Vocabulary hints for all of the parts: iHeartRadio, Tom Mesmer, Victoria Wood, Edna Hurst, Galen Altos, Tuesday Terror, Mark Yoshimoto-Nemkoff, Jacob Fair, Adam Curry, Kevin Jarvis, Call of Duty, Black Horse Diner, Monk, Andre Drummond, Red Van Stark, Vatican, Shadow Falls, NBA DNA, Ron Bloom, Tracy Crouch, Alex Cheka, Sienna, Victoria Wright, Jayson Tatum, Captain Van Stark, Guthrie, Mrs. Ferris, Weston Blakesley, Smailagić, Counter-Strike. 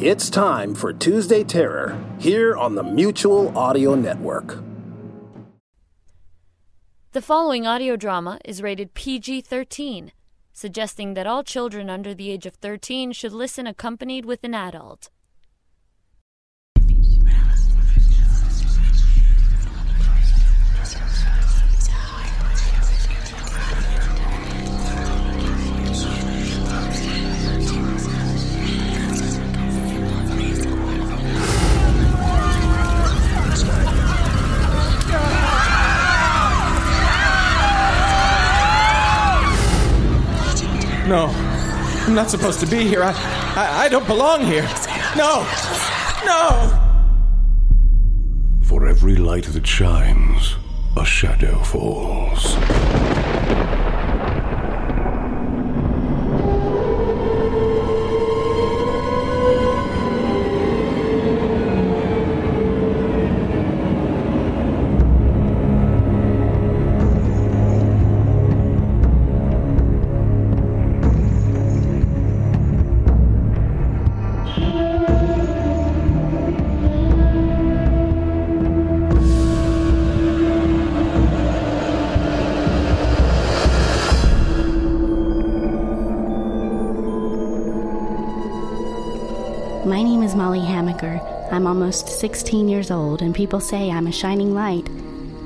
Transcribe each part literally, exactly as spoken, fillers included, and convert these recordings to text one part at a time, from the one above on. It's time for Tuesday Terror, here on the Mutual Audio Network. The following audio drama is rated P G thirteen, suggesting that all children under the age of thirteen should listen accompanied with an adult. No, I'm not supposed to be here. I, I, I don't belong here. No, no! For every light that shines, a shadow falls. I'm almost sixteen years old, and people say I'm a shining light,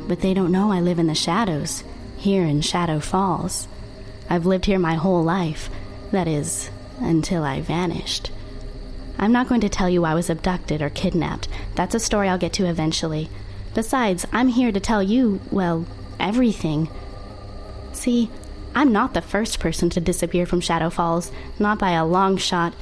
but they don't know I live in the shadows, here in Shadow Falls. I've lived here my whole life, that is, until I vanished. I'm not going to tell you I was abducted or kidnapped. That's a story I'll get to eventually. Besides, I'm here to tell you, well, everything. See, I'm not the first person to disappear from Shadow Falls, not by a long shot.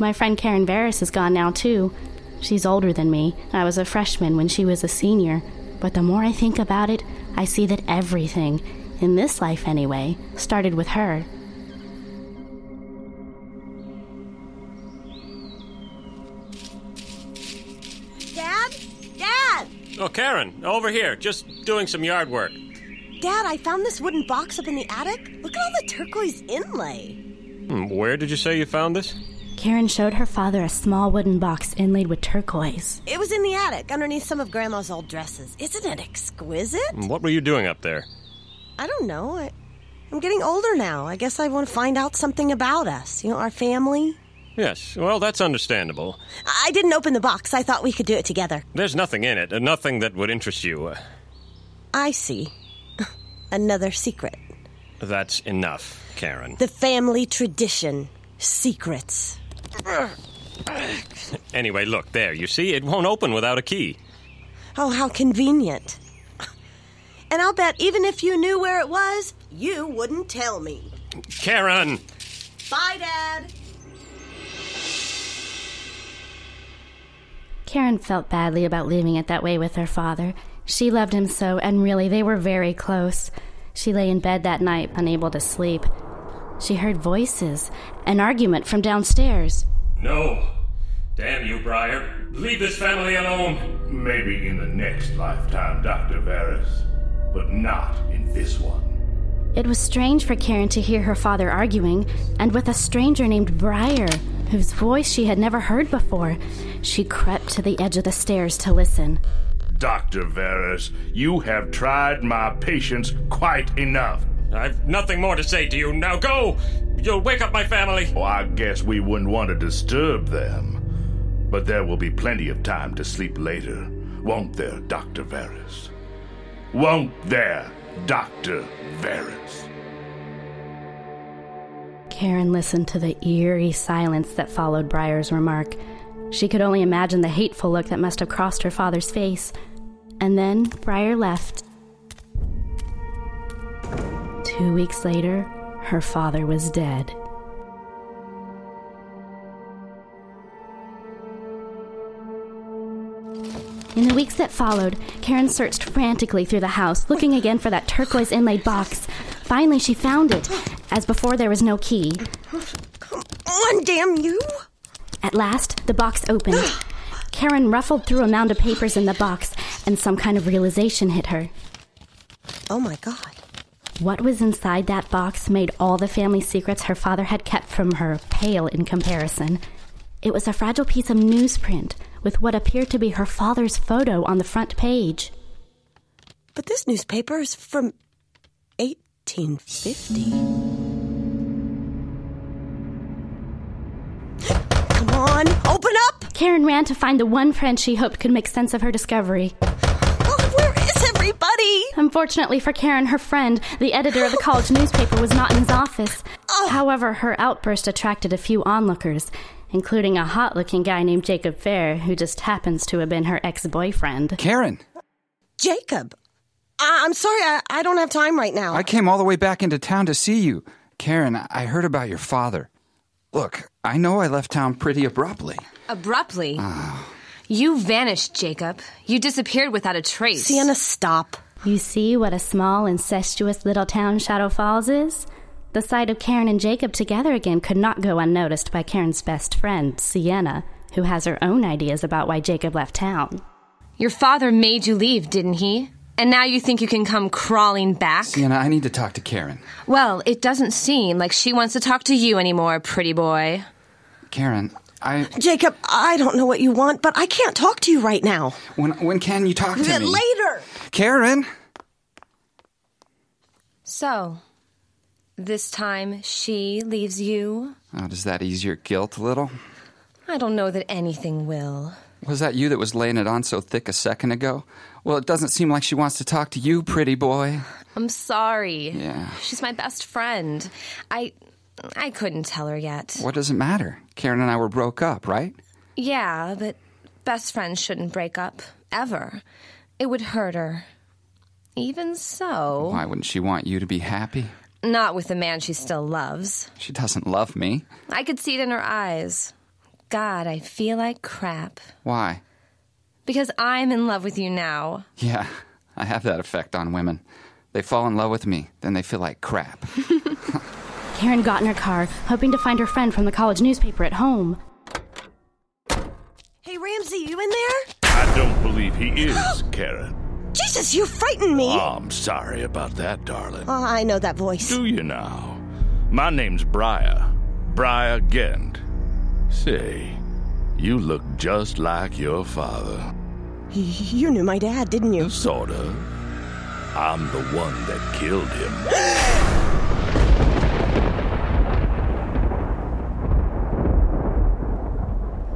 My friend Karen Varys is gone now, too. She's older than me. I was a freshman when she was a senior. But the more I think about it, I see that everything, in this life anyway, started with her. Dad? Dad! Oh, Karen, over here, just doing some yard work. Dad, I found this wooden box up in the attic. Look at all the turquoise inlay. Where did you say you found this? Karen showed her father a small wooden box inlaid with turquoise. It was in the attic, underneath some of Grandma's old dresses. Isn't it exquisite? What were you doing up there? I don't know. I, I'm getting older now. I guess I want to find out something about us. You know, our family. Yes, well, that's understandable. I didn't open the box. I thought we could do it together. There's nothing in it. Nothing that would interest you. I see. Another secret. That's enough, Karen. The family tradition. Secrets. Anyway, look, there, you see? It won't open without a key. Oh, how convenient. And I'll bet even if you knew where it was, you wouldn't tell me. Karen! Bye, Dad! Karen felt badly about leaving it that way with her father. She loved him so, and really, they were very close. She lay in bed that night, unable to sleep. She heard voices, an argument from downstairs. No. Damn you, Briar. Leave this family alone. Maybe in the next lifetime, Doctor Varys, but not in this one. It was strange for Karen to hear her father arguing, and with a stranger named Briar, whose voice she had never heard before. She crept to the edge of the stairs to listen. Doctor Varys, you have tried my patience quite enough. I've nothing more to say to you. Now go! You'll wake up my family. Oh, I guess we wouldn't want to disturb them. But there will be plenty of time to sleep later. Won't there, Doctor Varys? Won't there, Doctor Varys? Karen listened to the eerie silence that followed Briar's remark. She could only imagine the hateful look that must have crossed her father's face. And then Briar left. Two weeks later, her father was dead. In the weeks that followed, Karen searched frantically through the house, looking again for that turquoise inlaid box. Finally, she found it. As before, there was no key. Come on, damn you! At last, the box opened. Karen ruffled through a mound of papers in the box, and some kind of realization hit her. Oh my God. What was inside that box made all the family secrets her father had kept from her pale in comparison. It was a fragile piece of newsprint with what appeared to be her father's photo on the front page. But this newspaper is from eighteen fifty. Come on, open up! Karen ran to find the one friend she hoped could make sense of her discovery. Oh, where is everybody? Unfortunately for Karen, her friend, the editor of the college newspaper, was not in his office. Oh. However, her outburst attracted a few onlookers, including a hot-looking guy named Jacob Fair, who just happens to have been her ex-boyfriend. Karen! Jacob! I- I'm sorry, I-, I don't have time right now. I came all the way back into town to see you. Karen, I, I heard about your father. Look, I know I left town pretty abruptly. Abruptly? Oh. You vanished, Jacob. You disappeared without a trace. Sienna, stop. You see what a small, incestuous little town Shadow Falls is? The sight of Karen and Jacob together again could not go unnoticed by Karen's best friend, Sienna, who has her own ideas about why Jacob left town. Your father made you leave, didn't he? And now you think you can come crawling back? Sienna, I need to talk to Karen. Well, it doesn't seem like she wants to talk to you anymore, pretty boy. Karen, I... Jacob, I don't know what you want, but I can't talk to you right now. When when can you talk to me? Later! Karen! So... this time, she leaves you? Oh, does that ease your guilt a little? I don't know that anything will. Was that you that was laying it on so thick a second ago? Well, it doesn't seem like she wants to talk to you, pretty boy. I'm sorry. Yeah. She's my best friend. I, I couldn't tell her yet. What does it matter? Karen and I were broke up, right? Yeah, but best friends shouldn't break up, ever. It would hurt her. Even so... why wouldn't she want you to be happy? Not with the man she still loves. She doesn't love me. I could see it in her eyes. God, I feel like crap. Why? Because I'm in love with you now. Yeah, I have that effect on women. They fall in love with me, then they feel like crap. Karen got in her car, hoping to find her friend from the college newspaper at home. Hey, Ramsey, you in there? I don't believe he is, Karen. Jesus, you frightened me. Oh, I'm sorry about that, darling. Oh, I know that voice. Do you now? My name's Briar. Briar Ghent. Say, you look just like your father. You knew my dad, didn't you? Sort of. I'm the one that killed him.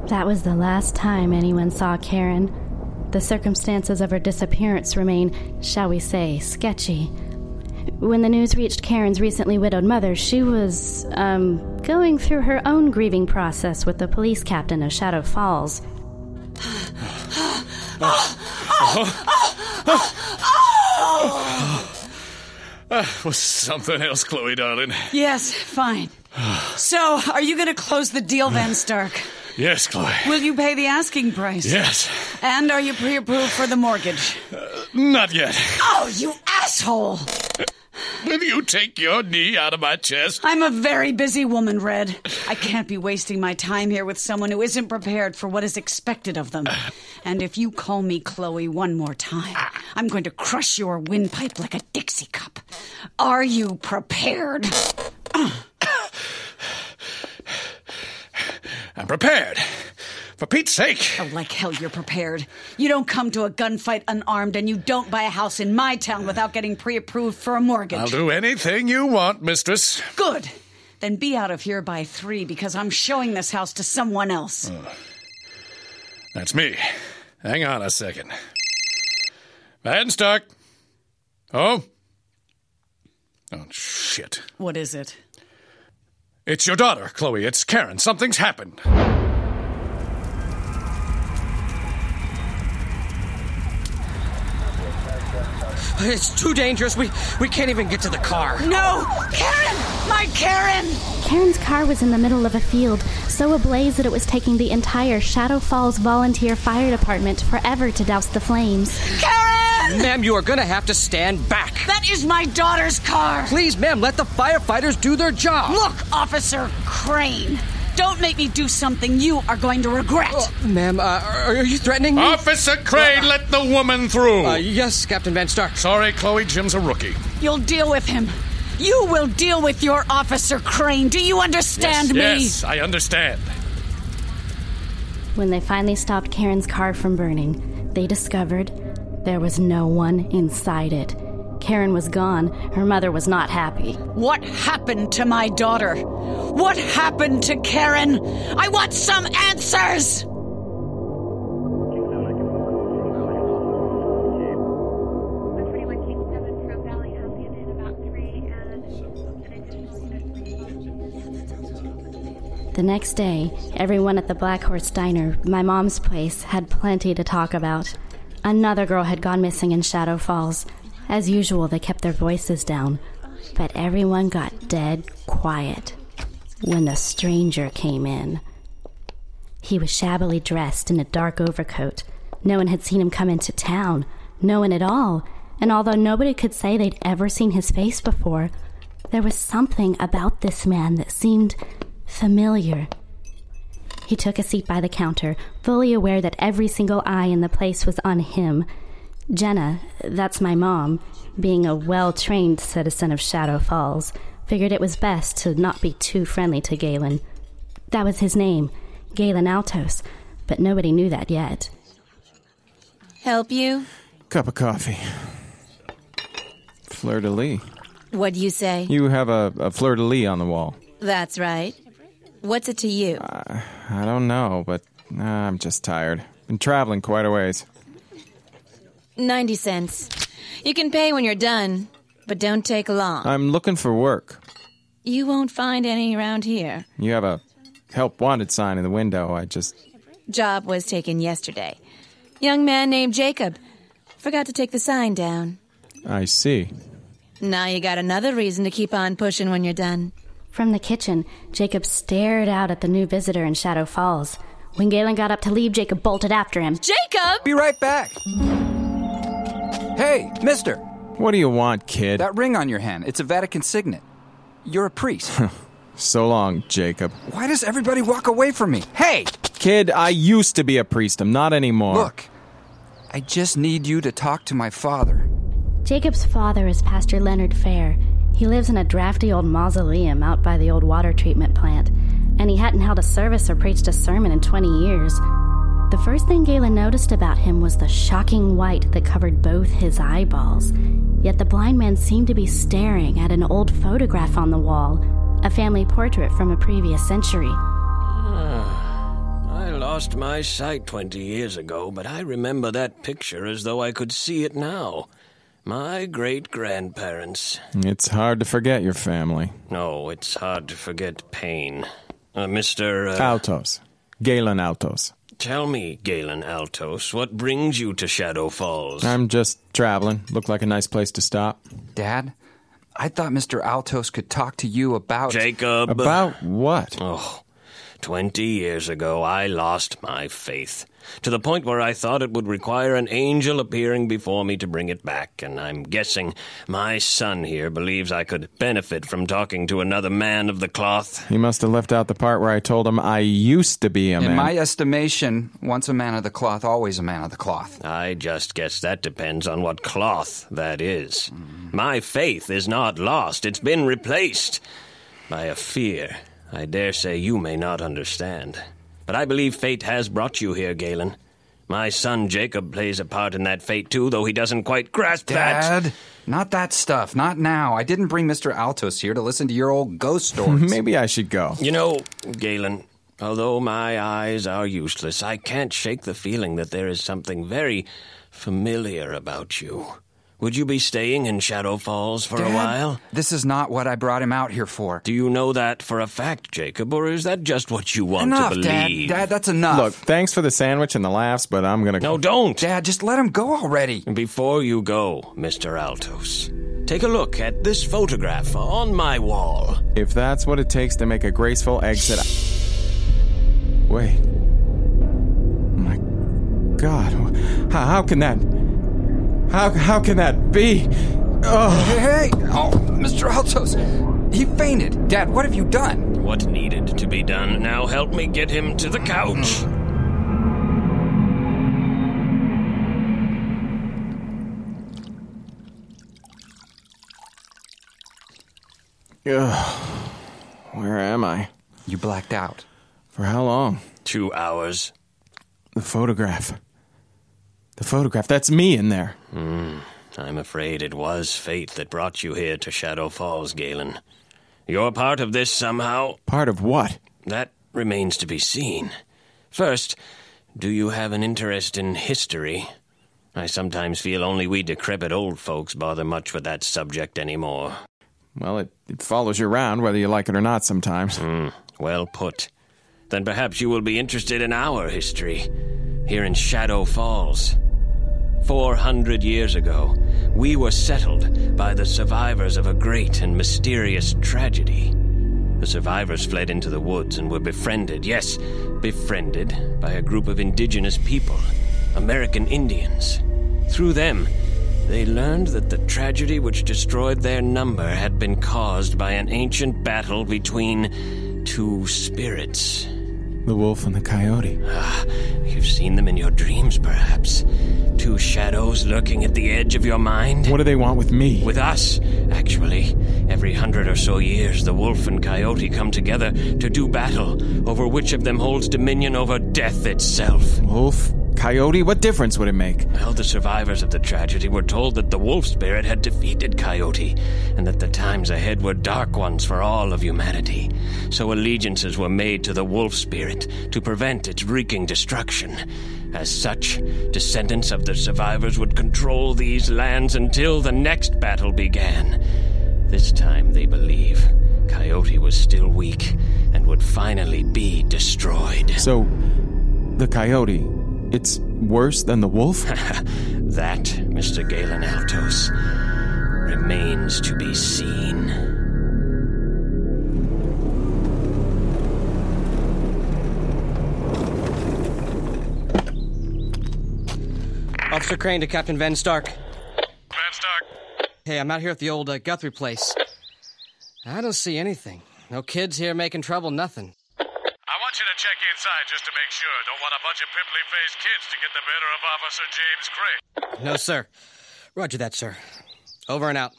That was the last time anyone saw Karen. The circumstances of her disappearance remain, shall we say, sketchy. When the news reached Karen's recently widowed mother, she was, um, going through her own grieving process with the police captain of Shadow Falls. Was something else, Chloe, darling. Yes, fine. So, are you going to close the deal, Van Stark? Yes, Chloe. Will you pay the asking price? Yes. And are you pre-approved for the mortgage? Uh, not yet. Oh, you asshole! Will you take your knee out of my chest? I'm a very busy woman, Red. I can't be wasting my time here with someone who isn't prepared for what is expected of them. And if you call me Chloe one more time, I'm going to crush your windpipe like a Dixie cup. Are you prepared? I'm prepared. For Pete's sake. Oh, like hell you're prepared. You don't come to a gunfight unarmed, and you don't buy a house in my town without getting pre-approved for a mortgage. I'll do anything you want, mistress. Good. Then be out of here by three, because I'm showing this house to someone else. Oh. That's me. Hang on a second. Van Stark. Oh? Oh, shit. What is it? It's your daughter, Chloe. It's Karen. Something's happened. It's too dangerous. We we can't even get to the car. No! Karen! My Karen! Karen's car was in the middle of a field, so ablaze that it was taking the entire Shadow Falls Volunteer Fire Department forever to douse the flames. Karen! Ma'am, you are going to have to stand back. That is my daughter's car. Please, ma'am, let the firefighters do their job. Look, Officer Crane, don't make me do something you are going to regret. Uh, ma'am, uh, are you threatening me? Officer Crane, uh, let the woman through. Uh, yes, Captain Van Stark. Sorry, Chloe, Jim's a rookie. You'll deal with him. You will deal with your Officer Crane. Do you understand yes, me? Yes, I understand. When they finally stopped Karen's car from burning, they discovered there was no one inside it. Karen was gone. Her mother was not happy. What happened to my daughter? What happened to Karen? I want some answers! The next day, everyone at the Black Horse Diner, my mom's place, had plenty to talk about. Another girl had gone missing in Shadow Falls. As usual, they kept their voices down, but everyone got dead quiet when the stranger came in. He was shabbily dressed in a dark overcoat. No one had seen him come into town, no one at all, and although nobody could say they'd ever seen his face before, there was something about this man that seemed familiar. He took a seat by the counter, fully aware that every single eye in the place was on him. Jenna, that's my mom, being a well-trained citizen of Shadow Falls, figured it was best to not be too friendly to Galen. That was his name, Galen Altos, but nobody knew that yet. Help you? Cup of coffee. Fleur-de-lis. What'd you say? You have a, a fleur-de-lis on the wall. That's right. What's it to you? Uh, I don't know, but uh, I'm just tired. Been traveling quite a ways. ninety cents. You can pay when you're done, but don't take long. I'm looking for work. You won't find any around here. You have a help wanted sign in the window. I just... Job was taken yesterday. Young man named Jacob. Forgot to take the sign down. I see. Now you got another reason to keep on pushing when you're done. From the kitchen, Jacob stared out at the new visitor in Shadow Falls. When Galen got up to leave, Jacob bolted after him. Jacob! Be right back! Hey, mister! What do you want, kid? That ring on your hand, it's a Vatican signet. You're a priest. So long, Jacob. Why does everybody walk away from me? Hey! Kid, I used to be a priest, I'm not anymore. Look, I just need you to talk to my father. Jacob's father is Pastor Leonard Fair. He lives in a drafty old mausoleum out by the old water treatment plant, and he hadn't held a service or preached a sermon in twenty years. The first thing Galen noticed about him was the shocking white that covered both his eyeballs. Yet the blind man seemed to be staring at an old photograph on the wall, a family portrait from a previous century. Ah, I lost my sight twenty years ago, but I remember that picture as though I could see it now. My great-grandparents. It's hard to forget your family. No, it's hard to forget pain. Uh, Mister Uh... Altos. Galen Altos. Tell me, Galen Altos, what brings you to Shadow Falls? I'm just traveling. Looked like a nice place to stop. Dad, I thought Mister Altos could talk to you about... Jacob! About what? Oh, twenty years ago, I lost my faith. To the point where I thought it would require an angel appearing before me to bring it back. And I'm guessing my son here believes I could benefit from talking to another man of the cloth. He must have left out the part where I told him I used to be a man. In my estimation, once a man of the cloth, always a man of the cloth. I just guess that depends on what cloth that is. Mm. My faith is not lost. It's been replaced by a fear I dare say you may not understand. But I believe fate has brought you here, Galen. My son Jacob plays a part in that fate, too, though he doesn't quite grasp that. Dad, not that stuff. Not now. I didn't bring Mister Altos here to listen to your old ghost stories. Maybe I should go. You know, Galen, although my eyes are useless, I can't shake the feeling that there is something very familiar about you. Would you be staying in Shadow Falls for Dad, a while? This is not what I brought him out here for. Do you know that for a fact, Jacob, or is that just what you want enough, to believe? Dad, Dad, that's enough. Look, thanks for the sandwich and the laughs, but I'm going to go. No, don't! Dad, just let him go already. Before you go, Mister Altos, take a look at this photograph on my wall. If that's what it takes to make a graceful exit... I... Wait. My God, how, how can that... How how can that be? Oh. Hey, hey! Oh, Mister Altos, he fainted. Dad, what have you done? What needed to be done. Now help me get him to the couch. Ugh. Where am I? You blacked out. For how long? Two hours. The photograph. The photograph. That's me in there. Mm, I'm afraid it was fate that brought you here to Shadow Falls, Galen. You're part of this somehow. Part of what? That remains to be seen. First, do you have an interest in history? I sometimes feel only we decrepit old folks bother much with that subject anymore. Well, it, it follows you around, whether you like it or not sometimes. Mm, well put. Then perhaps you will be interested in our history, here in Shadow Falls. Four hundred years ago, we were settled by the survivors of a great and mysterious tragedy. The survivors fled into the woods and were befriended, yes, befriended, by a group of indigenous people, American Indians. Through them, they learned that the tragedy which destroyed their number had been caused by an ancient battle between two spirits. The wolf and the coyote. Ah, you've seen them in your dreams, perhaps. Two shadows lurking at the edge of your mind. What do they want with me? With us, actually. Every hundred or so years, the wolf and coyote come together to do battle over which of them holds dominion over death itself. Wolf? Coyote? What difference would it make? Well, the survivors of the tragedy were told that the wolf spirit had defeated Coyote, and that the times ahead were dark ones for all of humanity. So allegiances were made to the wolf spirit to prevent its wreaking destruction. As such, descendants of the survivors would control these lands until the next battle began. This time, they believe, Coyote was still weak and would finally be destroyed. So, the coyote... it's worse than the wolf? That, Mister Galen Altos, remains to be seen. Officer Crane to Captain Van Stark. Van Stark. Hey, I'm out here at the old uh, Guthrie place. I don't see anything. No kids here making trouble, nothing. I want you to check inside just to make sure. Don't want a bunch of pimply-faced kids to get the better of Officer James Crane. No, sir. Roger that, sir. Over and out.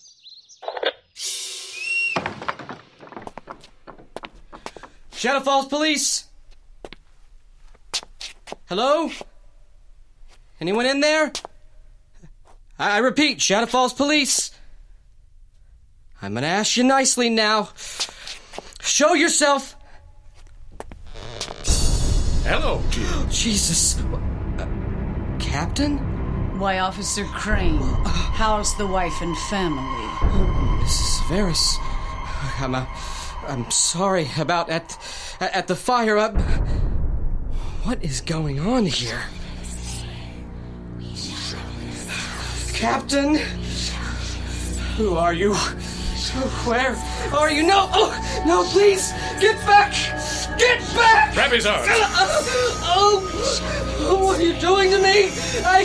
Shadow Falls Police! Hello? Anyone in there? I, I repeat, Shadow Falls Police. I'm gonna ask you nicely now. Show yourself... Hello, Jim. Oh, Jesus. Uh, Captain? Why, Officer Crane. Uh, how's the wife and family? Uh, Missus Ferris. I'm, uh, I'm sorry about at, at the fire up. What is going on here? Captain? Who are you? Where are you? No! Oh, no, please! Get back! Get back! Grab his arms. Oh, oh, oh, what are you doing to me? I,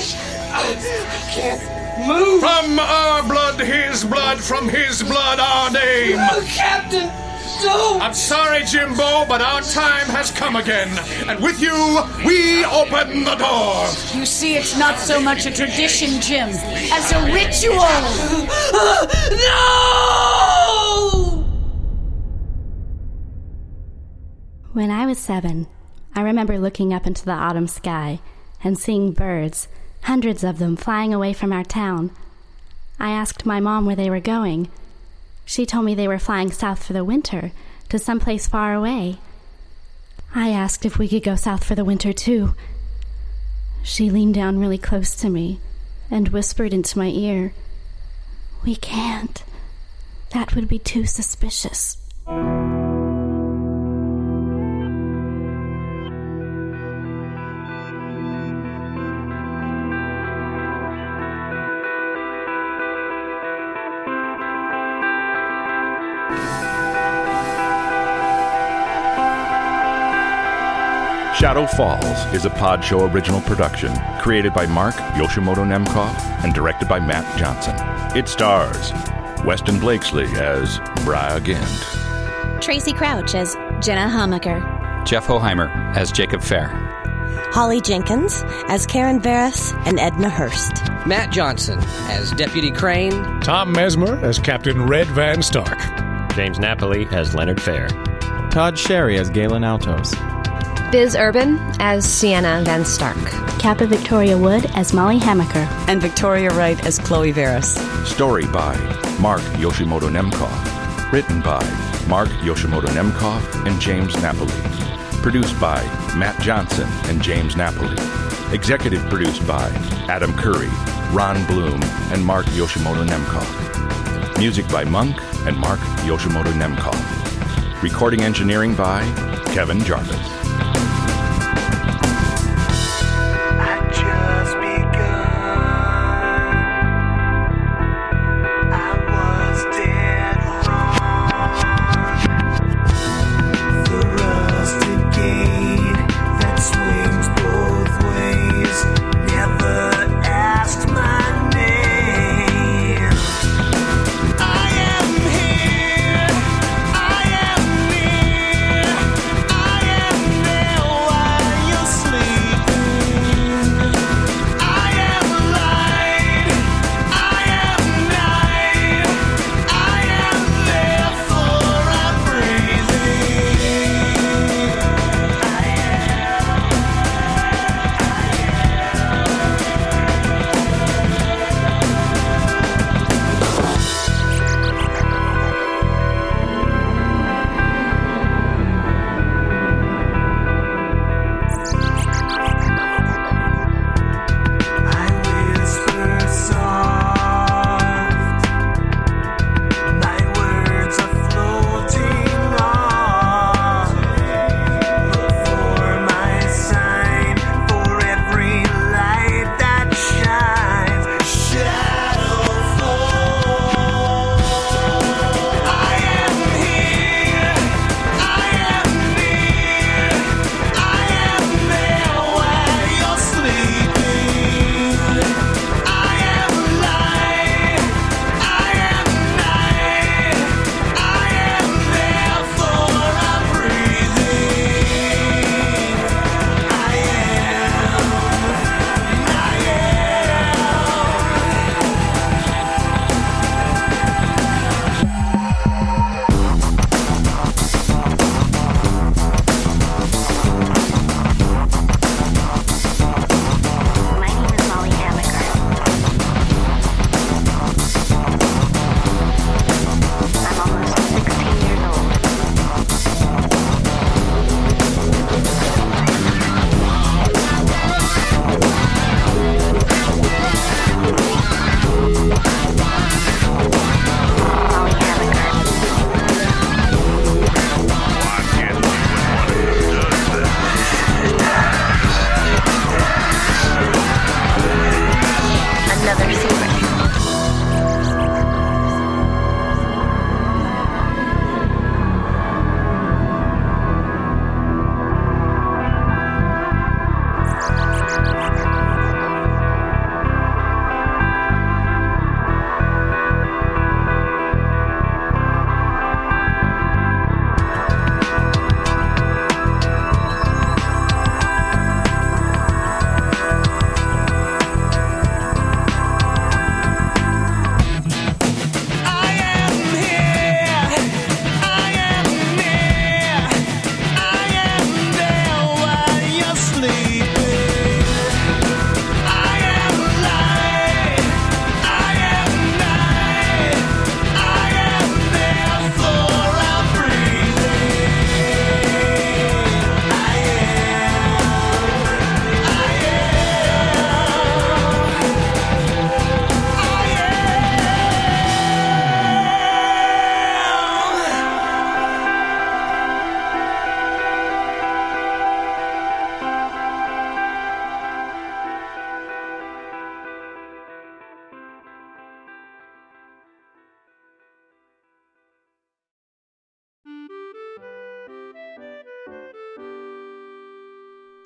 I can't move. From our blood, his blood, from his blood, our name. Oh, Captain, don't. I'm sorry, Jimbo, but our time has come again. And with you, we open the door. You see, it's not so much a tradition, Jim, as a ritual. No! When I was seven, I remember looking up into the autumn sky and seeing birds, hundreds of them, flying away from our town. I asked my mom where they were going. She told me they were flying south for the winter, to someplace far away. I asked if we could go south for the winter, too. She leaned down really close to me and whispered into my ear, "We can't. That would be too suspicious." Shadow Falls is a Pod Show original production created by Mark Yoshimoto-Nemkoff and directed by Matt Johnson. It stars Weston Blakesley as Briar Ghent, Tracy Crouch as Jenna Hamaker, Jeff Hoheimer as Jacob Fair, Holly Jenkins as Karen Varys and Edna Hurst, Matt Johnson as Deputy Crane, Tom Mesmer as Captain Red Van Stark, James Napoli as Leonard Fair, Todd Sherry as Galen Altos, Biz Urban as Sienna Van Stark. Kappa Victoria Wood as Molly Hamaker. And Victoria Wright as Chloe Varys. Story by Mark Yoshimoto-Nemkoff. Written by Mark Yoshimoto-Nemkoff and James Napoli. Produced by Matt Johnson and James Napoli. Executive produced by Adam Curry, Ron Bloom, and Mark Yoshimoto-Nemkoff. Music by Monk and Mark Yoshimoto-Nemkoff. Recording engineering by Kevin Jarvis.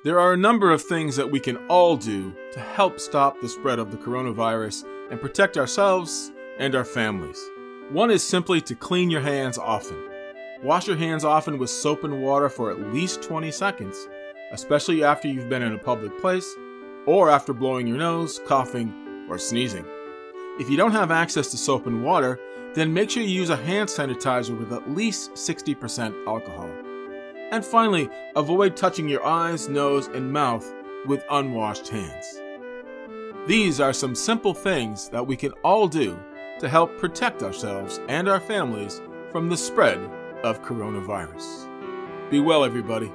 There are a number of things that we can all do to help stop the spread of the coronavirus and protect ourselves and our families. One is simply to clean your hands often. Wash your hands often with soap and water for at least twenty seconds, especially after you've been in a public place or after blowing your nose, coughing, or sneezing. If you don't have access to soap and water, then make sure you use a hand sanitizer with at least sixty percent alcohol. And finally, avoid touching your eyes, nose, and mouth with unwashed hands. These are some simple things that we can all do to help protect ourselves and our families from the spread of coronavirus. Be well, everybody.